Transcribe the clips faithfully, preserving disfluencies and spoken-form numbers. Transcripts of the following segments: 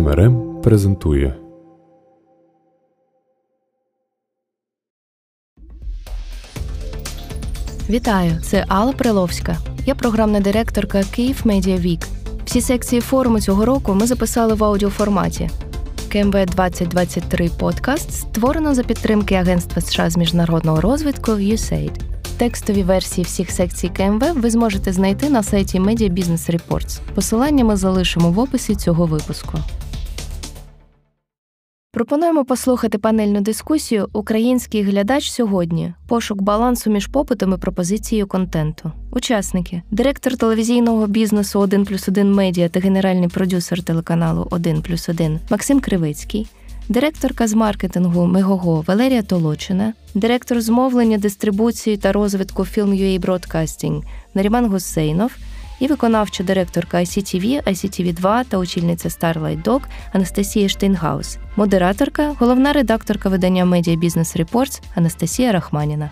МРМ презентує. Вітаю, це Алла Приловська. Я програмна директорка Kyiv Media Week. Всі секції форуму цього року ми записали в аудіоформаті. КМВ двадцять двадцять три подкаст створено за підтримки Агентства США з міжнародного розвитку ю ес ей ай ді. Текстові версії всіх секцій КМВ ви зможете знайти на сайті Media Business Reports. Посилання ми залишимо в описі цього випуску. Пропонуємо послухати панельну дискусію «Український глядач сьогодні. Пошук балансу між попитом і пропозицією контенту». Учасники – директор телевізійного бізнесу один плюс один Медіа та генеральний продюсер телеканалу один плюс один Максим Кривицький, директорка з маркетингу Мегого Валерія Толочина, директор з мовлення, дистрибуції та розвитку Film.ю ей Broadcasting Наріман Гусейнов і виконавча директорка ай сі ті ві, ай сі ті ві два та очільниця Starlight Doc Анастасія Штейнгауз, модераторка, головна редакторка видання Media Business Reports Анастасія Рахманіна.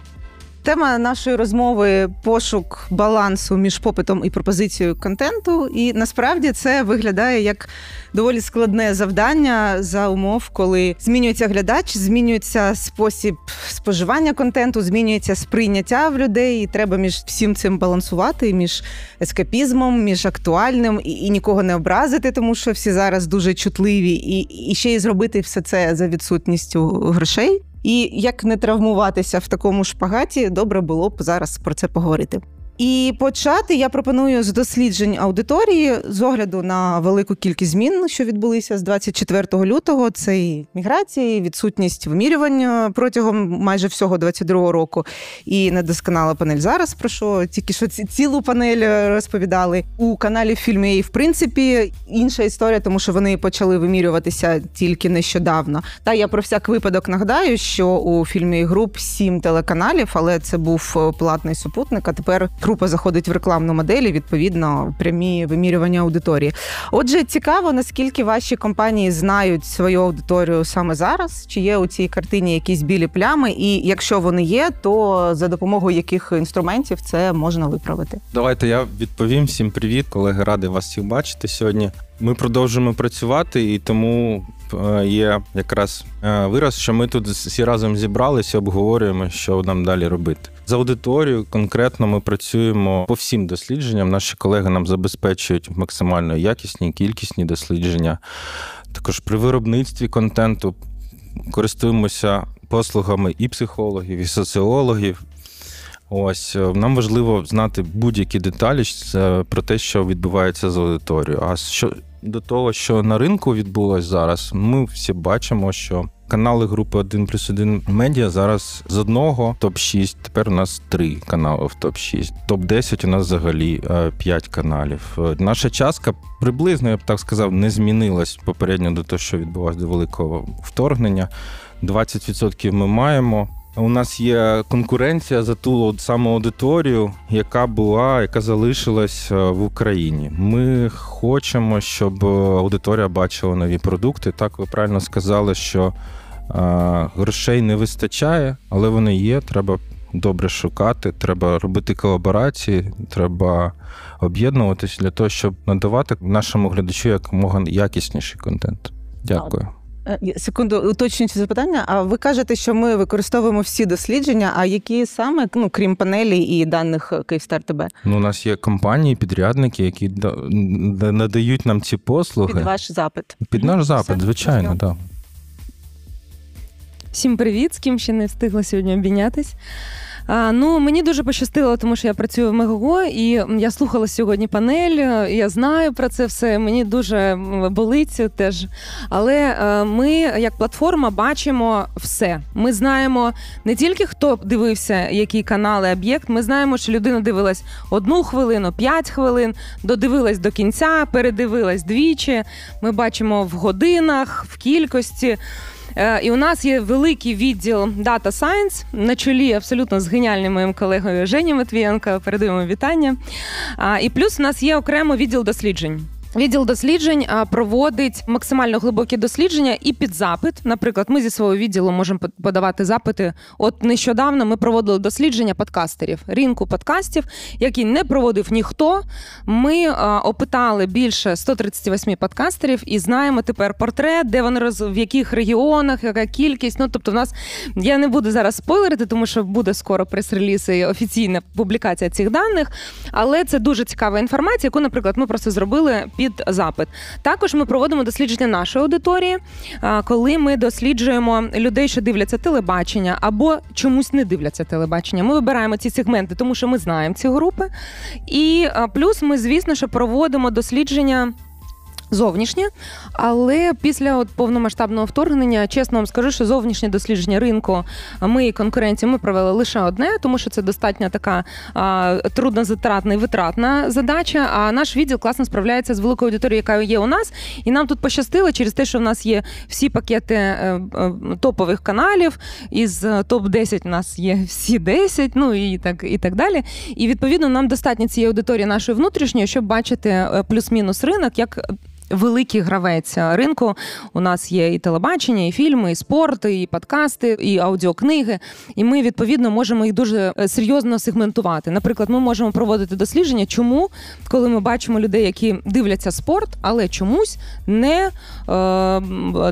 Тема нашої розмови – пошук балансу між попитом і пропозицією контенту. І насправді це виглядає як доволі складне завдання за умов, коли змінюється глядач, змінюється спосіб споживання контенту, змінюється сприйняття в людей, і треба між всім цим балансувати, між ескапізмом, між актуальним, і, і нікого не образити, тому що всі зараз дуже чутливі, і, і ще й зробити все це за відсутністю грошей. І як не травмуватися в такому шпагаті, добре було б зараз про це поговорити. І почати я пропоную з досліджень аудиторії з огляду на велику кількість змін, що відбулися з двадцять четвертого лютого. Це і міграція, і відсутність вимірювань протягом майже всього двадцять другого року. І недосконала панель зараз, про що тільки що цілу панель розповідали. У каналі «Фільм.ю ей» в принципі інша історія, тому що вони почали вимірюватися тільки нещодавно. Та я про всяк випадок нагадаю, що у «Фільм.ю ей груп» сім телеканалів, але це був платний супутник, а тепер група заходить в рекламну модель, відповідно, прямі вимірювання аудиторії. Отже, цікаво, наскільки ваші компанії знають свою аудиторію саме зараз, чи є у цій картині якісь білі плями, і якщо вони є, то за допомогою яких інструментів це можна виправити? Давайте я відповім. Всім привіт, колеги, радий вас всіх бачити сьогодні. Ми продовжуємо працювати, і тому є якраз вираз, що ми тут всі разом зібралися, обговорюємо, що нам далі робити. З аудиторією конкретно ми працюємо по всім дослідженням. Наші колеги нам забезпечують максимально якісні і кількісні дослідження. Також при виробництві контенту користуємося послугами і психологів, і соціологів. Ось, нам важливо знати будь-які деталі про те, що відбувається з аудиторією. А що до того, що на ринку відбулось зараз, ми всі бачимо, що канали групи один плюс один Медіа зараз з одного топ шість, тепер у нас три канали в топ шість. топ десять у нас взагалі п'ять каналів. Наша частка приблизно, я б так сказав, не змінилась попередньо до того, що відбулось до великого вторгнення. двадцять відсотків ми маємо. У нас є конкуренція за ту саму аудиторію, яка була, яка залишилась в Україні. Ми хочемо, щоб аудиторія бачила нові продукти. Так, ви правильно сказали, що а, грошей не вистачає, але вони є, треба добре шукати, треба робити колаборації, треба об'єднуватися для того, щоб надавати нашому глядачу якомога якісніший контент. Дякую. Секунду, уточнюючи запитання. А ви кажете, що ми використовуємо всі дослідження, а які саме, ну, крім панелі і даних Київстар ТБ? Ну, у нас є компанії, підрядники, які надають нам ці послуги. Під ваш запит. Під наш запит, все, звичайно, так. Да. Всім привіт, з ким ще не встигла сьогодні обійнятись. А, ну, мені дуже пощастило, тому що я працюю в Мегого, і я слухала сьогодні панель, я знаю про це все, мені дуже болить теж. Але а, ми, як платформа, бачимо все. Ми знаємо не тільки, хто дивився, які канали, об'єкт, ми знаємо, що людина дивилась одну хвилину, п'ять хвилин, додивилась до кінця, передивилась двічі. Ми бачимо в годинах, в кількості. І у нас є великий відділ Data Science на чолі абсолютно з геніальним моїм колегою Жені Матвієнко. Передаємо вітання. І плюс у нас є окремо відділ досліджень. Відділ досліджень проводить максимально глибокі дослідження і під запит. Наприклад, ми зі свого відділу можемо подавати запити. От нещодавно ми проводили дослідження подкастерів, ринку подкастів, який не проводив ніхто. Ми опитали більше сто тридцять вісім подкастерів і знаємо тепер портрет, де вони, в яких регіонах, яка кількість. Ну, тобто в нас, я не буду зараз спойлерити, тому що буде скоро прес-реліз і офіційна публікація цих даних, але це дуже цікава інформація, яку, наприклад, ми просто зробили під запит. Також ми проводимо дослідження нашої аудиторії, коли ми досліджуємо людей, що дивляться телебачення або чомусь не дивляться телебачення. Ми вибираємо ці сегменти, тому що ми знаємо ці групи. І плюс ми, звісно, що проводимо дослідження зовнішнє, але після от повномасштабного вторгнення, чесно вам скажу, що зовнішнє дослідження ринку ми і конкуренції ми провели лише одне, тому що це достатньо така а, труднозатратна і витратна задача, а наш відділ класно справляється з великою аудиторією, яка є у нас, і нам тут пощастило через те, що в нас є всі пакети топових каналів, із топ десять у нас є всі десять, ну і так, і так далі, і відповідно нам достатньо цієї аудиторії нашої внутрішньої, щоб бачити плюс-мінус ринок, як великий гравець ринку. У нас є і телебачення, і фільми, і спорт, і подкасти, і аудіокниги. І ми, відповідно, можемо їх дуже серйозно сегментувати. Наприклад, ми можемо проводити дослідження, чому, коли ми бачимо людей, які дивляться спорт, але чомусь не е,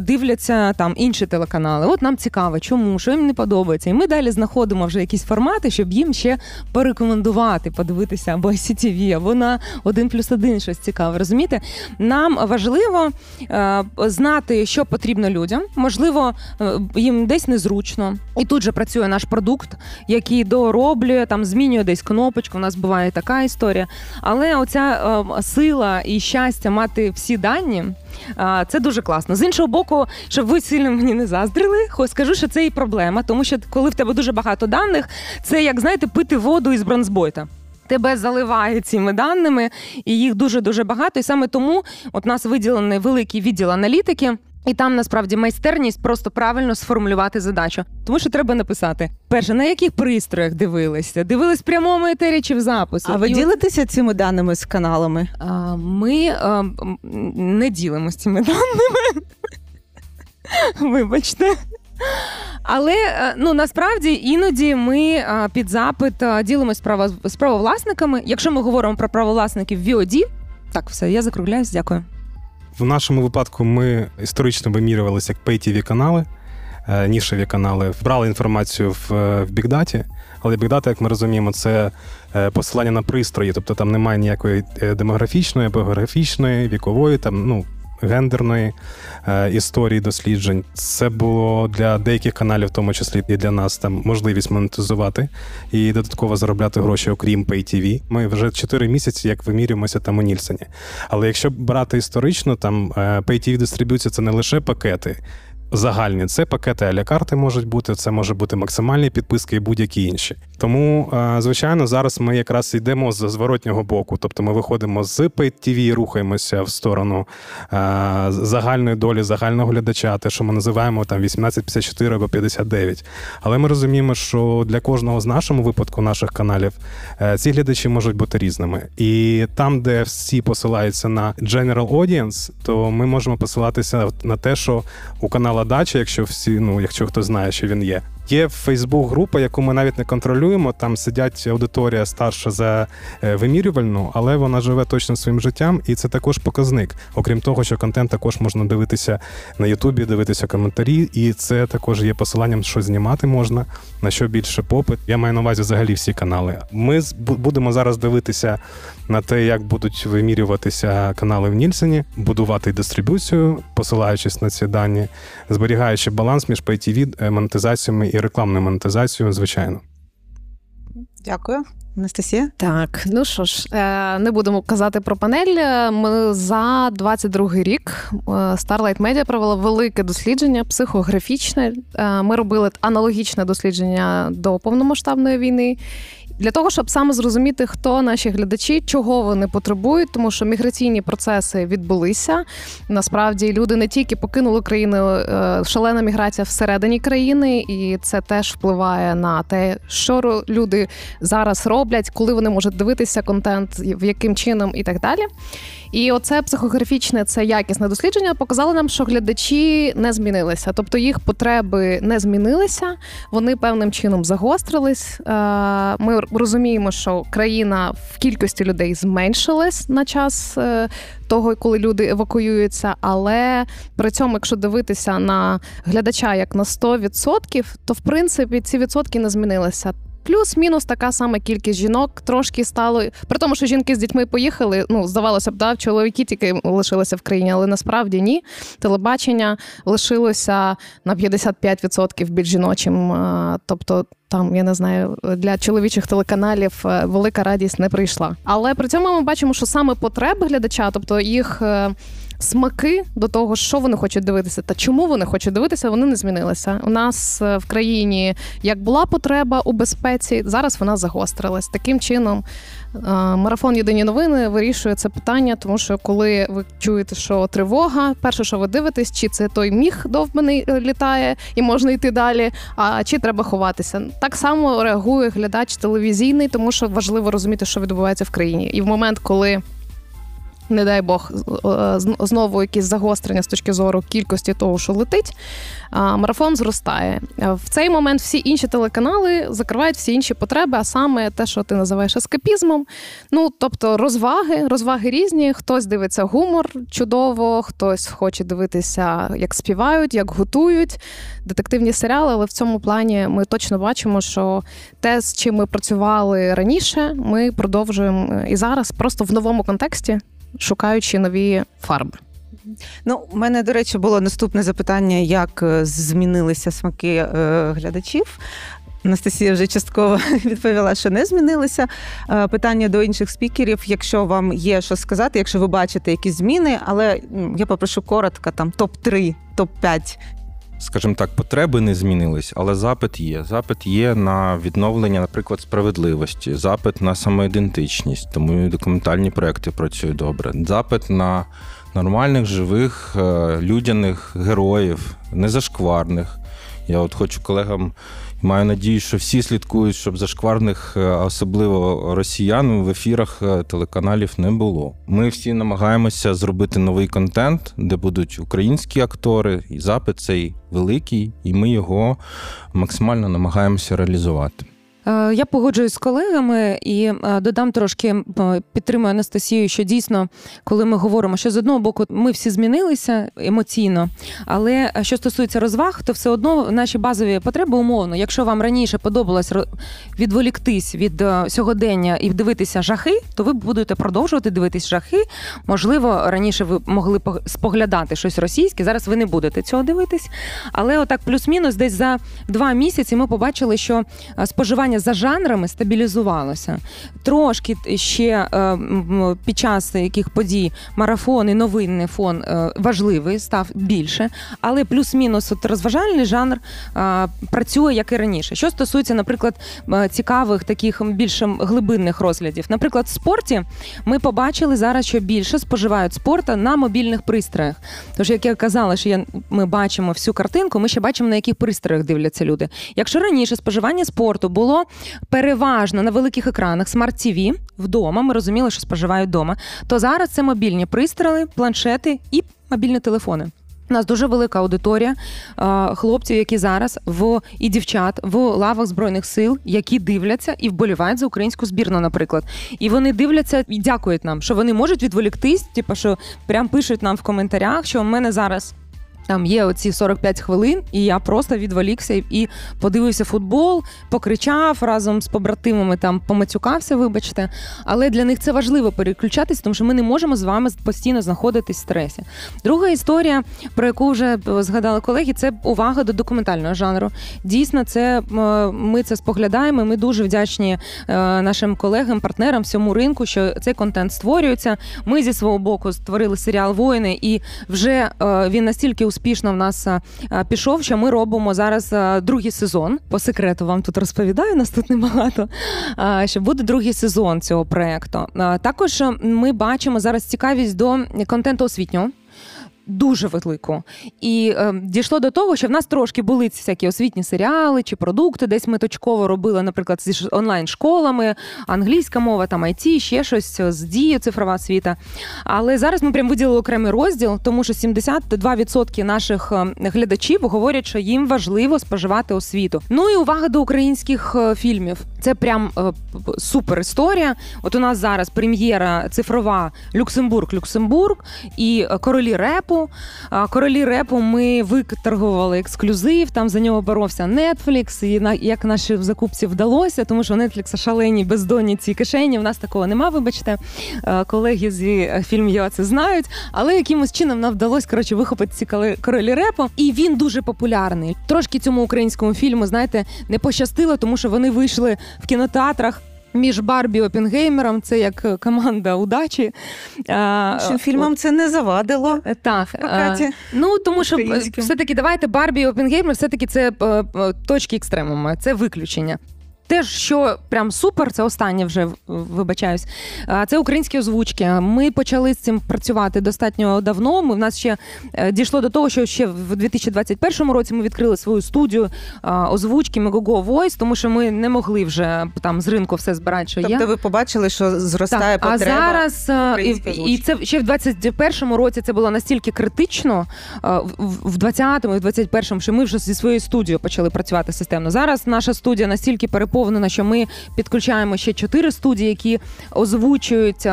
дивляться там інші телеканали. От нам цікаво, чому, що їм не подобається. І ми далі знаходимо вже якісь формати, щоб їм ще порекомендувати, подивитися або ай сі ті ві, або на один плюс один щось цікаве, розумієте? Нам важливо е, знати, що потрібно людям. Можливо, е, їм десь незручно. І тут же працює наш продукт, який дороблює, там змінює десь кнопочку. У нас буває така історія. Але оця е, сила і щастя мати всі дані, е, це дуже класно. З іншого боку, щоб ви сильно мені не заздрили, скажу, що це і проблема. Тому що коли в тебе дуже багато даних, це, як знаєте, пити воду із бронзбойта. Тебе заливає цими даними, і їх дуже-дуже багато. І саме тому от нас виділений великий відділ аналітики, і там, насправді, майстерність просто правильно сформулювати задачу. Тому що треба написати, перше, на яких пристроях дивилися? Дивились в прямому етері чи в записі? А ви і ділитеся цими даними з каналами? А, ми а, не ділимося цими даними. Вибачте. Але, ну, насправді, іноді ми під запит ділимось з правовласниками. Якщо ми говоримо про правовласників ві о ді, так, все, я закругляюсь, дякую. В нашому випадку ми історично вимірювалися як пей-ті-ві канали, нішеві канали, брали інформацію в, в бігдаті, але бігдата, як ми розуміємо, це посилання на пристрої, тобто там немає ніякої демографічної, географічної, вікової, там, ну, гендерної е, історії досліджень. Це було для деяких каналів, в тому числі і для нас, там можливість монетизувати і додатково заробляти гроші, окрім пей-ті-ві. Ми вже чотири місяці, як вимірюємося там у Нільсені. Але якщо брати історично, там пей-ті-ві дистриб'юція – це не лише пакети загальні, це пакети а-ля карти можуть бути, це може бути максимальні підписки і будь-які інші. Тому, звичайно, зараз ми якраз йдемо з зворотнього боку, тобто ми виходимо з пей-ті-ві і рухаємося в сторону загальної долі, загального глядача, те, що ми називаємо там вісімнадцять п'ятдесят чотири або п'ятдесят дев'ять. Але ми розуміємо, що для кожного з нашого випадку, наших каналів, ці глядачі можуть бути різними. І там, де всі посилаються на general audience, то ми можемо посилатися на те, що у канала Дача, якщо всі, ну, якщо хто знає, що він є. Є Facebook-група, яку ми навіть не контролюємо, там сидять аудиторія старша за вимірювальну, але вона живе точно своїм життям, і це також показник. Окрім того, що контент також можна дивитися на Ютубі, дивитися коментарі, і це також є посиланням, що знімати можна, на що більше попит. Я маю на увазі взагалі всі канали. Ми будемо зараз дивитися на те, як будуть вимірюватися канали в Нільсені, будувати дистриб'юцію, посилаючись на ці дані, зберігаючи баланс між пей-ті-ві, монетизаціями і рекламну монетизацію, звичайно. Дякую. Анастасія? Так, ну що ж, не будемо казати про панель. Ми за двадцять другий рік Starlight Media провела велике дослідження, психографічне. Ми робили аналогічне дослідження до повномасштабної війни. Для того, щоб саме зрозуміти, хто наші глядачі, чого вони потребують, тому що міграційні процеси відбулися. Насправді, люди не тільки покинули країну, шалена міграція всередині країни, і це теж впливає на те, що люди зараз роблять, коли вони можуть дивитися контент, в яким чином і так далі. І оце психографічне, це якісне дослідження показало нам, що глядачі не змінилися. Тобто їх потреби не змінилися, вони певним чином загострились. Ми розуміємо, що країна в кількості людей зменшилась на час того, коли люди евакуюються, але при цьому, якщо дивитися на глядача як на сто відсотків, то, в принципі, ці відсотки не змінилися. Плюс-мінус така сама кількість жінок трошки стало, при тому, що жінки з дітьми поїхали, ну, здавалося б, да, чоловіки тільки лишилися в країні, але насправді ні. Телебачення лишилося на п'ятдесят п'ять відсотків більш жіночим, тобто там, я не знаю, для чоловічих телеканалів велика радість не прийшла. Але при цьому ми бачимо, що саме потреби глядача, тобто їх смаки до того, що вони хочуть дивитися та чому вони хочуть дивитися, вони не змінилися. У нас в країні як була потреба у безпеці, зараз вона загострилась. Таким чином, марафон «Єдині новини» вирішує це питання, тому що коли ви чуєте, що тривога, перше, що ви дивитесь, чи це той міг довбаний літає і можна йти далі, а чи треба ховатися. Так само реагує глядач телевізійний, тому що важливо розуміти, що відбувається в країні. І в момент, коли, не дай Бог, знову якісь загострення з точки зору кількості того, що летить, марафон зростає. В цей момент всі інші телеканали закривають всі інші потреби, а саме те, що ти називаєш ескапізмом. Ну, тобто розваги, розваги різні. Хтось дивиться гумор чудово, хтось хоче дивитися, як співають, як готують, детективні серіали, але в цьому плані ми точно бачимо, що те, з чим ми працювали раніше, ми продовжуємо і зараз просто в новому контексті, шукаючи нові фарби. Ну, у мене, до речі, було наступне запитання, як змінилися смаки е, глядачів. Анастасія вже частково відповіла, що не змінилися. Е, питання до інших спікерів, якщо вам є що сказати, якщо ви бачите якісь зміни, але я попрошу коротко, там, топ три, топ п'ять. Скажімо так, потреби не змінились, але запит є. Запит є на відновлення, наприклад, справедливості, запит на самоідентичність, тому і документальні проекти працюють добре. Запит на нормальних, живих, людяних героїв, не зашкварних. Я от хочу колегам, маю надію, що всі слідкують, щоб зашкварних, особливо росіян, в ефірах телеканалів не було. Ми всі намагаємося зробити новий контент, де будуть українські актори, і запит цей великий, і ми його максимально намагаємося реалізувати. Я погоджуюсь з колегами і додам трошки, підтримую Анастасію, що дійсно, коли ми говоримо, що з одного боку ми всі змінилися емоційно, але що стосується розваг, то все одно наші базові потреби умовно. Якщо вам раніше подобалось відволіктись від сьогодення і дивитися жахи, то ви будете продовжувати дивитись жахи. Можливо, раніше ви могли споглядати щось російське, зараз ви не будете цього дивитись. Але отак плюс-мінус десь за два місяці ми побачили, що споживання за жанрами стабілізувалося. Трошки ще під час яких подій марафон і новинний фон важливий, став більше, але плюс-мінус розважальний жанр працює, як і раніше. Що стосується, наприклад, цікавих, таких більш глибинних розглядів. Наприклад, в спорті ми побачили зараз, що більше споживають спорту на мобільних пристроях. Тож, як я казала, що я, ми бачимо всю картинку, ми ще бачимо, на яких пристроях дивляться люди. Якщо раніше споживання спорту було Було переважно на великих екранах, смарт-ті ві, вдома, ми розуміли, що споживають вдома, то зараз це мобільні пристрої, планшети і мобільні телефони. У нас дуже велика аудиторія хлопців, які зараз, в і дівчат, в лавах Збройних сил, які дивляться і вболівають за українську збірну, наприклад. І вони дивляться і дякують нам, що вони можуть відволіктись, типу, що прям пишуть нам в коментарях, що в мене зараз... Там є оці сорок п'ять хвилин, і я просто відволікся і подивився футбол, покричав разом з побратимами, там помацюкався, вибачте. Але для них це важливо переключатись, тому що ми не можемо з вами постійно знаходитись в стресі. Друга історія, про яку вже згадали колеги, це увага до документального жанру. Дійсно, це ми це споглядаємо, ми дуже вдячні нашим колегам, партнерам, всьому ринку, що цей контент створюється. Ми зі свого боку створили серіал «Воїни», і вже він настільки успішний, успішно в нас пішов, що ми робимо зараз другий сезон. По секрету вам тут розповідаю, нас тут небагато, що буде другий сезон цього проєкту. Також ми бачимо зараз цікавість до контенту освітнього. Дуже велику. І е, дійшло до того, що в нас трошки були ці всякі освітні серіали чи продукти. Десь ми точково робили, наприклад, з онлайн-школами, англійська мова, там ай ті, ще щось з Дією, цифрова освіта. Але зараз ми прям виділили окремий розділ, тому що сімдесят два відсотки наших глядачів говорять, що їм важливо споживати освіту. Ну і увага до українських фільмів. Це прям е, супер історія. От у нас зараз прем'єра цифрова Люксембург-Люксембург і Королі репу. Королі репу ми виторгували ексклюзив, там за нього боровся Netflix, і як наші закупці вдалося, тому що у Netflix шалені, бездонні ці кишені, в нас такого нема, вибачте, колеги з Film.ю ей це знають, але якимось чином нам вдалося, коротше, вихопити ці королі репу, і він дуже популярний. Трошки цьому українському фільму, знаєте, не пощастило, тому що вони вийшли в кінотеатрах між Барбі і Оппенгеймером, це як команда удачі. Що фільмам це не завадило. Так. Покаті. Ну, тому що все-таки давайте Барбі і Оппенгеймер, все-таки це точки екстремуму, це виключення. Те, що прям супер, це останнє вже, вибачаюсь, це українські озвучки. Ми почали з цим працювати достатньо давно. Ми в нас ще дійшло до того, що ще в дві тисячі двадцять першому році ми відкрили свою студію озвучки Megogo Voice, тому що ми не могли вже там з ринку все збирати, що тобто є. Тобто ви побачили, що зростає так, потреба. А зараз, і, і це ще в двадцять першому році це було настільки критично, в двадцятому і в двадцять першому, що ми вже зі своєю студією почали працювати системно. Зараз наша студія настільки переповнена, що ми підключаємо ще чотири студії, які озвучують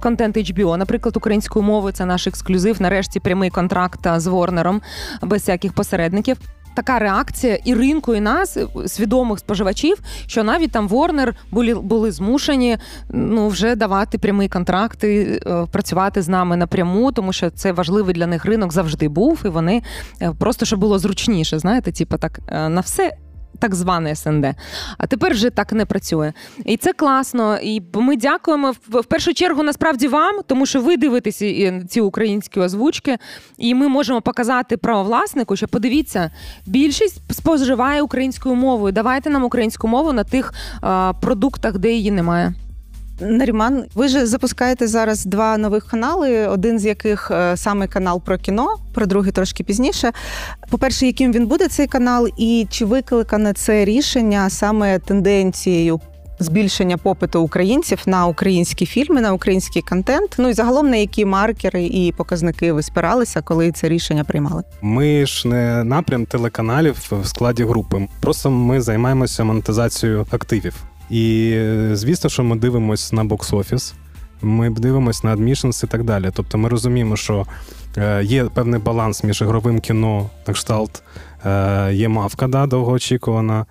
контент ейч бі о. Наприклад, українською мовою, це наш ексклюзив, нарешті прямий контракт з Ворнером, без всяких посередників. Така реакція і ринку, і нас, свідомих споживачів, що навіть там Ворнер були, були змушені ну, вже давати прямі контракти, працювати з нами напряму, тому що це важливий для них ринок завжди був, і вони просто, щоб було зручніше, знаєте, типу так на все так зване ес ен де. А тепер вже так не працює. І це класно. І ми дякуємо в першу чергу насправді вам, тому що ви дивитеся ці українські озвучки, і ми можемо показати правовласнику, що подивіться, більшість споживає українською мовою. Давайте нам українську мову на тих а, продуктах, де її немає. Наріман, ви ж запускаєте зараз два нових канали, один з яких саме канал про кіно, про другий трошки пізніше. По-перше, яким він буде цей канал, і чи викликане це рішення саме тенденцією збільшення попиту українців на українські фільми, на український контент? Ну і загалом на які маркери і показники ви спиралися, коли це рішення приймали? Ми ж не напрям телеканалів в складі групи. Просто ми займаємося монетизацією активів. І, звісно, що ми дивимось на бокс-офіс, ми дивимось на адмішнс і так далі. Тобто ми розуміємо, що є певний баланс між ігровим кіно, на кшталт, є «Мавка», да, довгоочікувана,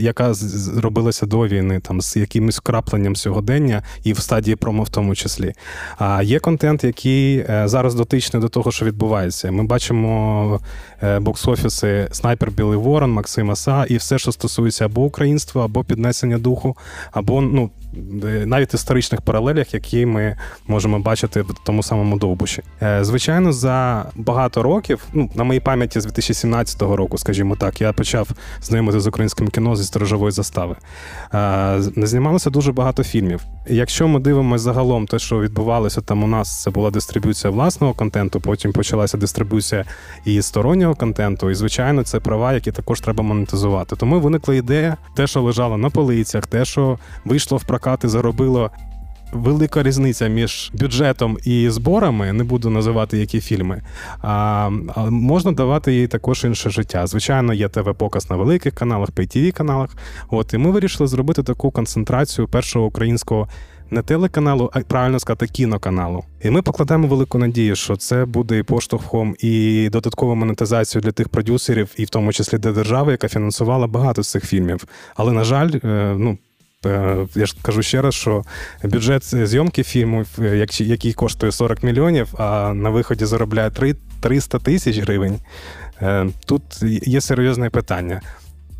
яка робилася до війни, там, з якимось крапленням сьогодення і в стадії промо в тому числі. А є контент, який зараз дотичний до того, що відбувається. Ми бачимо бокс-офіси «Снайпер Білий Ворон», Максима Са і все, що стосується або українства, або піднесення духу, або ну, навіть історичних паралелях, які ми можемо бачити в тому самому «Довбуші». Звичайно, за багато років, ну, на моїй пам'яті з дві тисячі сімнадцятого року, скажімо так, я почав знайомитися з українським кіно зі сторожової застави. Не знімалося дуже багато фільмів. Якщо ми дивимося загалом те, що відбувалося там у нас, це була дистриб'юція власного контенту, потім почалася дистриб'юція і стороннього контенту, і, звичайно, це права, які також треба монетизувати. Тому виникла ідея, те, що лежало на полицях, те, що вийшло в прокат і заробило. Велика різниця між бюджетом і зборами, не буду називати які фільми, а можна давати їй також інше життя. Звичайно, є ТВ-показ на великих каналах, пей-ті-ві каналах. От, і ми вирішили зробити таку концентрацію першого українського не телеканалу, а правильно сказати, кіноканалу. І ми покладаємо велику надію, що це буде і поштовхом, і додатковою монетизацією для тих продюсерів, і в тому числі для держави, яка фінансувала багато з цих фільмів. Але, на жаль, ну, я ж кажу ще раз, що бюджет зйомки фільму, який коштує сорок мільйонів, а на виході заробляє триста тисяч гривень, тут є серйозне питання.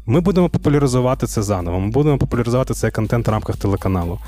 Ми будемо популяризувати це заново, ми будемо популяризувати цей контент в рамках телеканалу.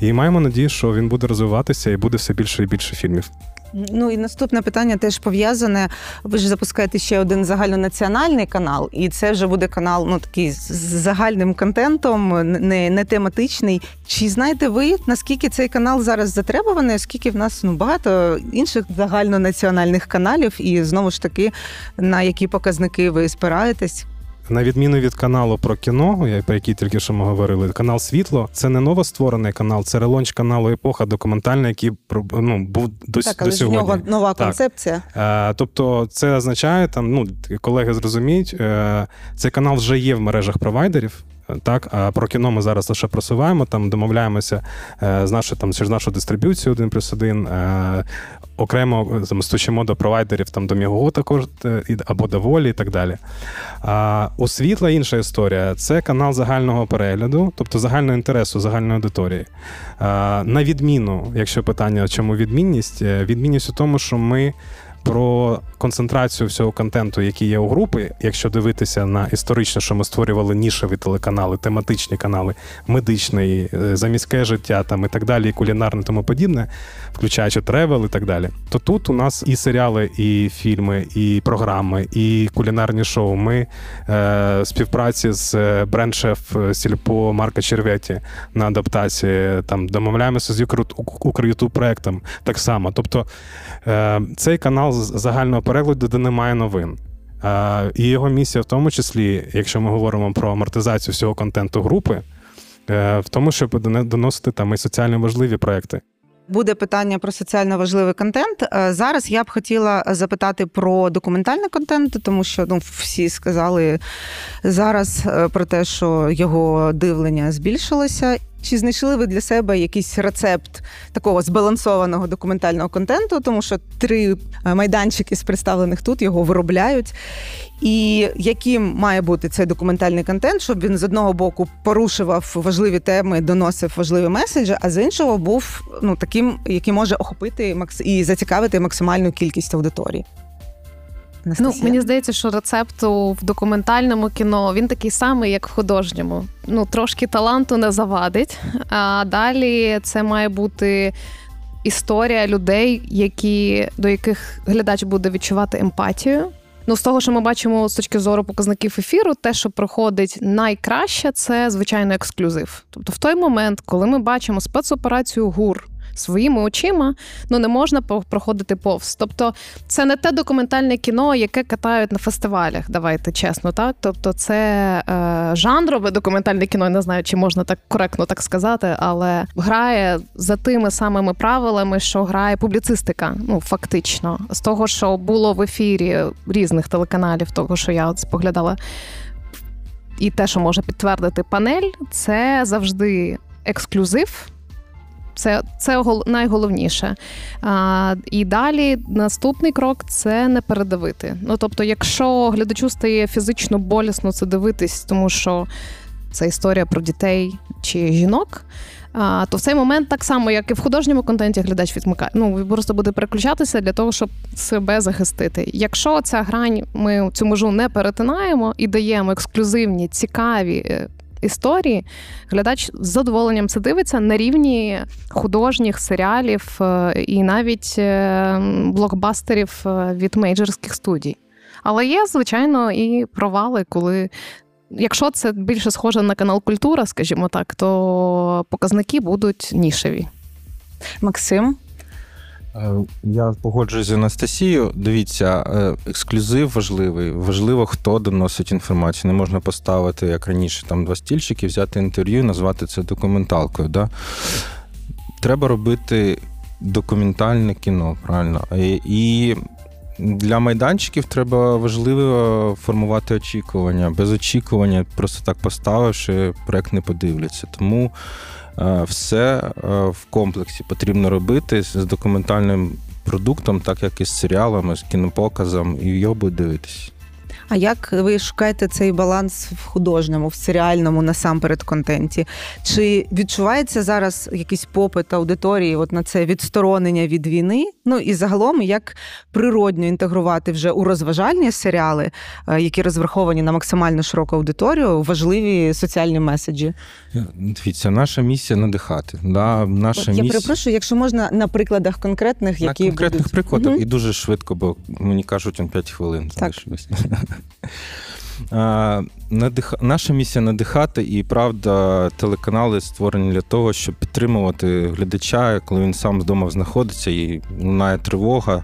І маємо надію, що він буде розвиватися і буде все більше і більше фільмів. Ну і наступне питання теж пов'язане. Ви ж запускаєте ще один загальнонаціональний канал, і це вже буде канал, ну, такий з загальним контентом, не, не тематичний. Чи знаєте ви, наскільки цей канал зараз затребуваний, оскільки в нас, ну, багато інших загальнонаціональних каналів, і знову ж таки, на які показники ви спираєтесь? На відміну від каналу про кіно, про який тільки що ми говорили, канал «Світло» – це не новостворений канал, це релонч каналу «Епоха» документальний, який, ну, був до, так, але до сьогодні. Так, але в нього нова концепція. Так. Тобто це означає, там, ну, колеги зрозуміють, цей канал вже є в мережах провайдерів. Так, а про кіно ми зараз лише просуваємо, там домовляємося е, з нашою, там, через нашу дистриб'юцію один плюс один, е, окремо там, стучимо до провайдерів, там, до Мегого також, або до Волі і так далі. А у «Світла» інша історія. Це канал загального перегляду, тобто загального інтересу, загальної аудиторії. А, на відміну, якщо питання, чому відмінність, відмінність у тому, що ми про концентрацію всього контенту, який є у групи, якщо дивитися на історично, що ми створювали нішеві телеканали, тематичні канали, медичний, заміське життя там, і так далі, і кулінарне, тому подібне, включаючи тревел і так далі, то тут у нас і серіали, і фільми, і програми, і кулінарні шоу. Ми е, в співпраці з бренд-шеф Сільпо Марка Червєті на адаптації, там, домовляємося з УкрЮтуб проектом так само. Тобто е, цей канал загального перегляду, де немає новин. А, і його місія в тому числі, якщо ми говоримо про амортизацію всього контенту групи, в тому, щоб доносити там і соціально важливі проекти. Буде питання про соціально важливий контент. Зараз я б хотіла запитати про документальний контент, тому що, ну, всі сказали зараз про те, що його дивлення збільшилося. Чи знайшли ви для себе якийсь рецепт такого збалансованого документального контенту, тому що три майданчики з представлених тут його виробляють. І яким має бути цей документальний контент, щоб він з одного боку порушував важливі теми, доносив важливі меседжі, а з іншого був, ну, таким, який може охопити і зацікавити максимальну кількість аудиторії? Ну, мені здається, що рецепту в документальному кіно, він такий самий, як в художньому. Ну, трошки таланту не завадить, а далі це має бути історія людей, які, до яких глядач буде відчувати емпатію. Ну, з того, що ми бачимо з точки зору показників ефіру, те, що проходить найкраще, це, звичайно, ексклюзив. Тобто в той момент, коли ми бачимо спецоперацію ГУР своїми очима, ну, не можна проходити повз. Тобто це не те документальне кіно, яке катають на фестивалях, давайте чесно, так? Тобто це е, жанрове документальне кіно, я не знаю, чи можна так коректно так сказати, але грає за тими самими правилами, що грає публіцистика, ну, фактично. З того, що було в ефірі різних телеканалів, того, що я от споглядала, і те, що може підтвердити панель, це завжди ексклюзив. Це, це найголовніше. А, і далі наступний крок – це не передивити. Ну, тобто, якщо глядачу стає фізично болісно це дивитись, тому що це історія про дітей чи жінок, а, то в цей момент так само, як і в художньому контенті, глядач відмикає. Ну, просто буде переключатися для того, щоб себе захистити. Якщо ця грань, ми цю межу не перетинаємо і даємо ексклюзивні, цікаві історії, глядач з задоволенням це дивиться на рівні художніх серіалів і навіть блокбастерів від мейджорських студій. Але є, звичайно, і провали, коли, якщо це більше схоже на канал «Культура», скажімо так, то показники будуть нішеві. Максим? Я погоджуюся з Анастасією. Дивіться, ексклюзив важливий. Важливо, хто доносить інформацію. Не можна поставити, як раніше, там два стільчики, взяти інтерв'ю і назвати це документалкою. Да? Треба робити документальне кіно, правильно? І, і для майданчиків треба важливо формувати очікування. Без очікування, просто так поставивши, проект не подивляться. Тому все в комплексі потрібно робити з документальним продуктом, так як і з серіалами, з кінопоказом, і його буде дивитися. А як ви шукаєте цей баланс в художньому, в серіальному, насамперед, контенті? Чи відчувається зараз якийсь попит аудиторії от на це відсторонення від війни? Ну і загалом, як природньо інтегрувати вже у розважальні серіали, які розраховані на максимально широку аудиторію, важливі соціальні меседжі? Дивіться, наша місія – надихати. Да, наша Я міс... перепрошую, якщо можна, на прикладах конкретних, які на конкретних будуть... прикладах, угу. І дуже швидко, бо мені кажуть, он п'ять хвилин залишилось. Наша місія – надихати, і, правда, телеканали створені для того, щоб підтримувати глядача, коли він сам вдома знаходиться і лунає тривога.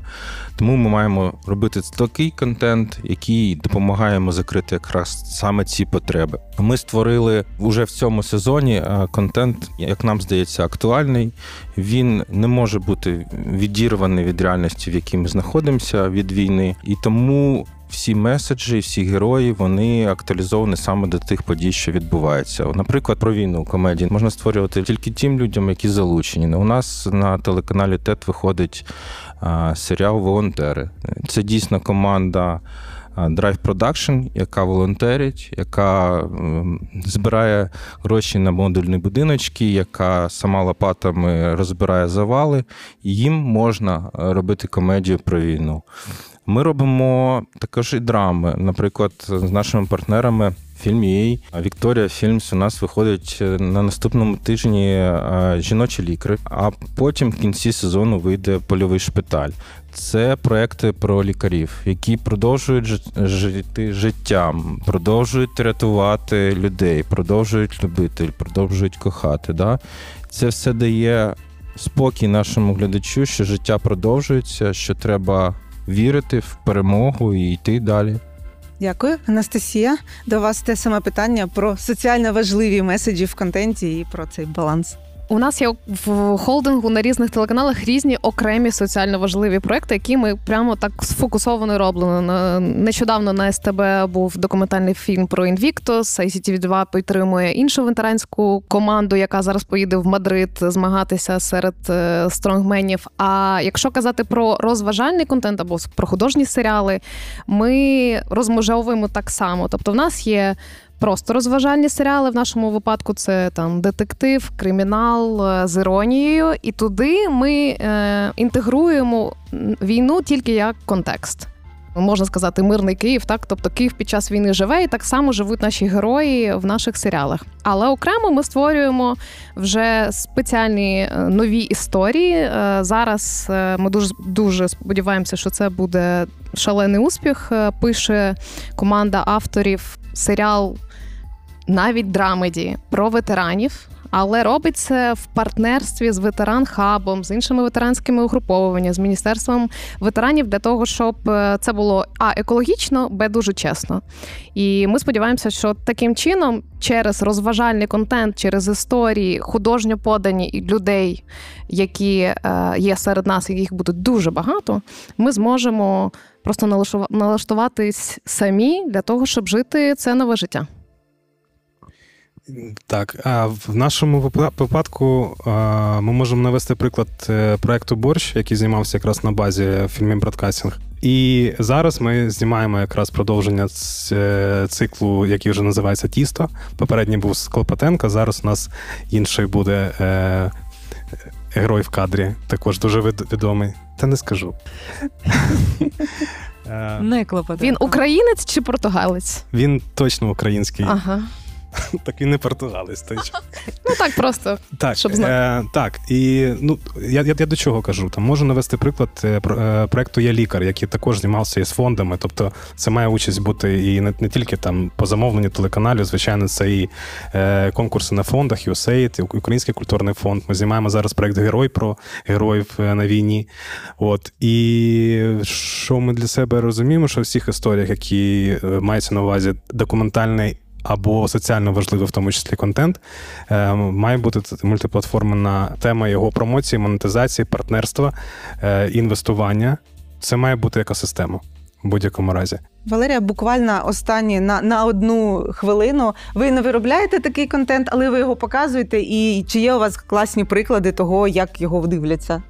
Тому ми маємо робити такий контент, який допомагаємо закрити якраз саме ці потреби. Ми створили вже в цьому сезоні контент, як нам здається, актуальний. Він не може бути відірваний від реальності, в якій ми знаходимося, від війни. І тому всі меседжі, всі герої, вони актуалізовані саме до тих подій, що відбуваються. Наприклад, про війну комедії можна створювати тільки тим людям, які залучені. У нас на телеканалі ТЕТ виходить серіал «Волонтери». Це дійсно команда Drive Production, яка волонтерить, яка збирає гроші на модульні будиночки, яка сама лопатами розбирає завали. Їм можна робити комедію про війну. Ми робимо також і драми. Наприклад, з нашими партнерами Film.ю ей, Вікторія Фільмс у нас виходить на наступному тижні «Жіночі лікари», а потім в кінці сезону вийде «Польовий шпиталь». Це проекти про лікарів, які продовжують жити життям, продовжують рятувати людей, продовжують любити, продовжують кохати. Да? Це все дає спокій нашому глядачу, що життя продовжується, що треба вірити в перемогу і йти далі. Дякую. Анастасія, до вас те саме питання про соціально важливі меседжі в контенті і про цей баланс. У нас є в холдингу на різних телеканалах різні окремі соціально важливі проекти, які ми прямо так сфокусовано робимо. Нещодавно на ес те бе був документальний фільм про Інвіктус, ай сі ті ві два підтримує іншу вентеранську команду, яка зараз поїде в Мадрид змагатися серед стронгменів. А якщо казати про розважальний контент або про художні серіали, ми розмежовуємо так само. Тобто в нас є просто розважальні серіали, в нашому випадку це там детектив, кримінал з іронією, і туди ми е, інтегруємо війну тільки як контекст. Можна сказати, мирний Київ, так? Тобто Київ під час війни живе, і так само живуть наші герої в наших серіалах. Але окремо ми створюємо вже спеціальні нові історії. Зараз ми дуже, дуже сподіваємося, що це буде шалений успіх. Пише команда авторів серіал, навіть драмеді, про ветеранів. Але робить це в партнерстві з ветеран-хабом, з іншими ветеранськими угруповуваннями, з Міністерством ветеранів, для того, щоб це було а. екологічно, б. дуже чесно. І ми сподіваємося, що таким чином через розважальний контент, через історії, художньо подані людей, які є серед нас, яких буде дуже багато, ми зможемо просто налаштуватись самі для того, щоб жити це нове життя. Так, а в нашому випадку ми можемо навести приклад проєкту «Борщ», який знімався якраз на базі фільмів «Бродкастінг». І зараз ми знімаємо якраз продовження циклу, який вже називається «Тісто». Попередній був з Клопотенка, зараз у нас інший буде герой в кадрі, також дуже відомий. Та не скажу. Не Клопотенко. Він українець чи португалець? Він точно український. Ага. Так він не португалець. Ну так просто, так, щоб знати. Е, так, і ну, я, я, я до чого кажу. Там можу навести приклад е, проєкту «Я лікар», який також знімався із фондами. Тобто це має участь бути і не, не тільки там по замовленню телеканалів, звичайно, це і е, конкурси на фондах, ю ес ей ай ді, Український культурний фонд. Ми знімаємо зараз проєкт «Герой» про героїв на війні. От. І що ми для себе розуміємо, що в всіх історіях, які маються на увазі документальний або соціально важливий, в тому числі, контент, має бути мультиплатформена тема його промоції, монетизації, партнерства, інвестування. Це має бути екосистема в будь-якому разі. Валерія, буквально останні на, на одну хвилину. Ви не виробляєте такий контент, але ви його показуєте. І чи є у вас класні приклади того, як його дивляться?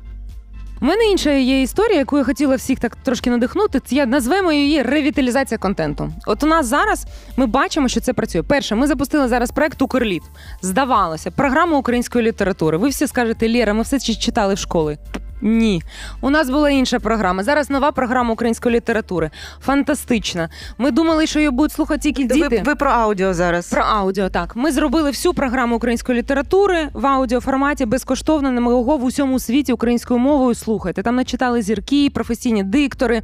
У мене інша є історія, яку я хотіла всіх так трошки надихнути. Я назвемо її ревіталізація контенту. От у нас зараз ми бачимо, що це працює. Перше, ми запустили зараз проект «УкрЛіт». Здавалося, програма української літератури. Ви всі скажете: Лєра, ми все читали в школі. Ні. У нас була інша програма. Зараз нова програма української літератури. Фантастична. Ми думали, що її будуть слухати тільки діти. Ви, ви про аудіо зараз. Про аудіо, так. Ми зробили всю програму української літератури в аудіоформаті безкоштовно на Мегого в усьому світі українською мовою слухати. Там начитали зірки, професійні диктори.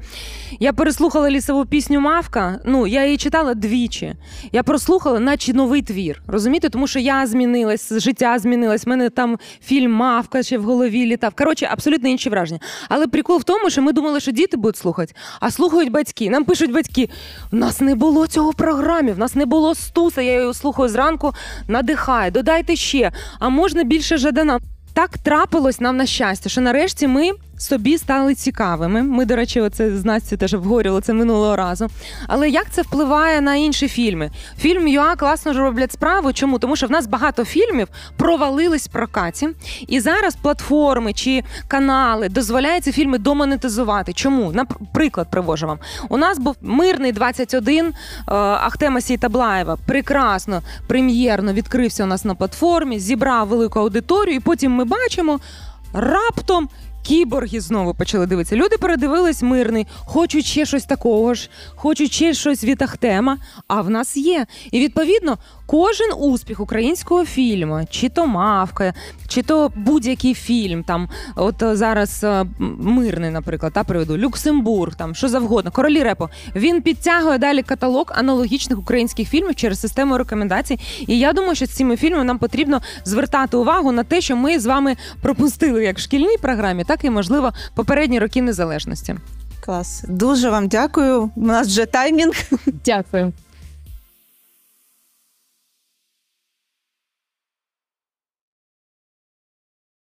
Я переслухала лісову пісню «Мавка». Ну, я її читала двічі. Я прослухала, наче новий твір. Розумієте? Тому що я змінилась, життя змінилось. В мене там фільм «Мавка» ще в голові літав. Коротше, абсолютно інші враження. Але прикол в тому, що ми думали, що діти будуть слухати, а слухають батьки. Нам пишуть батьки: в нас не було цього в програмі, в нас не було Стуса, я його слухаю зранку, надихає, додайте ще, а можна більше Жадана. Так трапилось нам на щастя, що нарешті ми собі стали цікавими. Ми, до речі, оце з Настю теж обговорювали це минулого разу. Але як це впливає на інші фільми? Фільм.ю а класно ж роблять справу. Чому? Тому що в нас багато фільмів провалились в прокаті. І зараз платформи чи канали дозволяють ці фільми домонетизувати. Чому? Наприклад, привожу вам. У нас був «Мирний двадцять один» Ахтема Сейтаблаєва. Прекрасно, прем'єрно відкрився у нас на платформі, зібрав велику аудиторію. І потім ми бачимо, раптом кіборги знову почали дивитися. Люди передивились «Мирний», хочуть ще щось такого ж, хочуть ще щось від Ахтема, а в нас є. І, відповідно, кожен успіх українського фільму, чи то «Мавка», чи то будь-який фільм, там, от зараз «Мирний», наприклад, та приведу, «Люксембург», там, що завгодно, «Королі репу», він підтягує далі каталог аналогічних українських фільмів через систему рекомендацій. І я думаю, що з цими фільмами нам потрібно звертати увагу на те, що ми з вами пропустили як в шкільній програмі, так і, можливо, попередні роки незалежності. Клас. Дуже вам дякую. У нас вже таймінг. Дякую.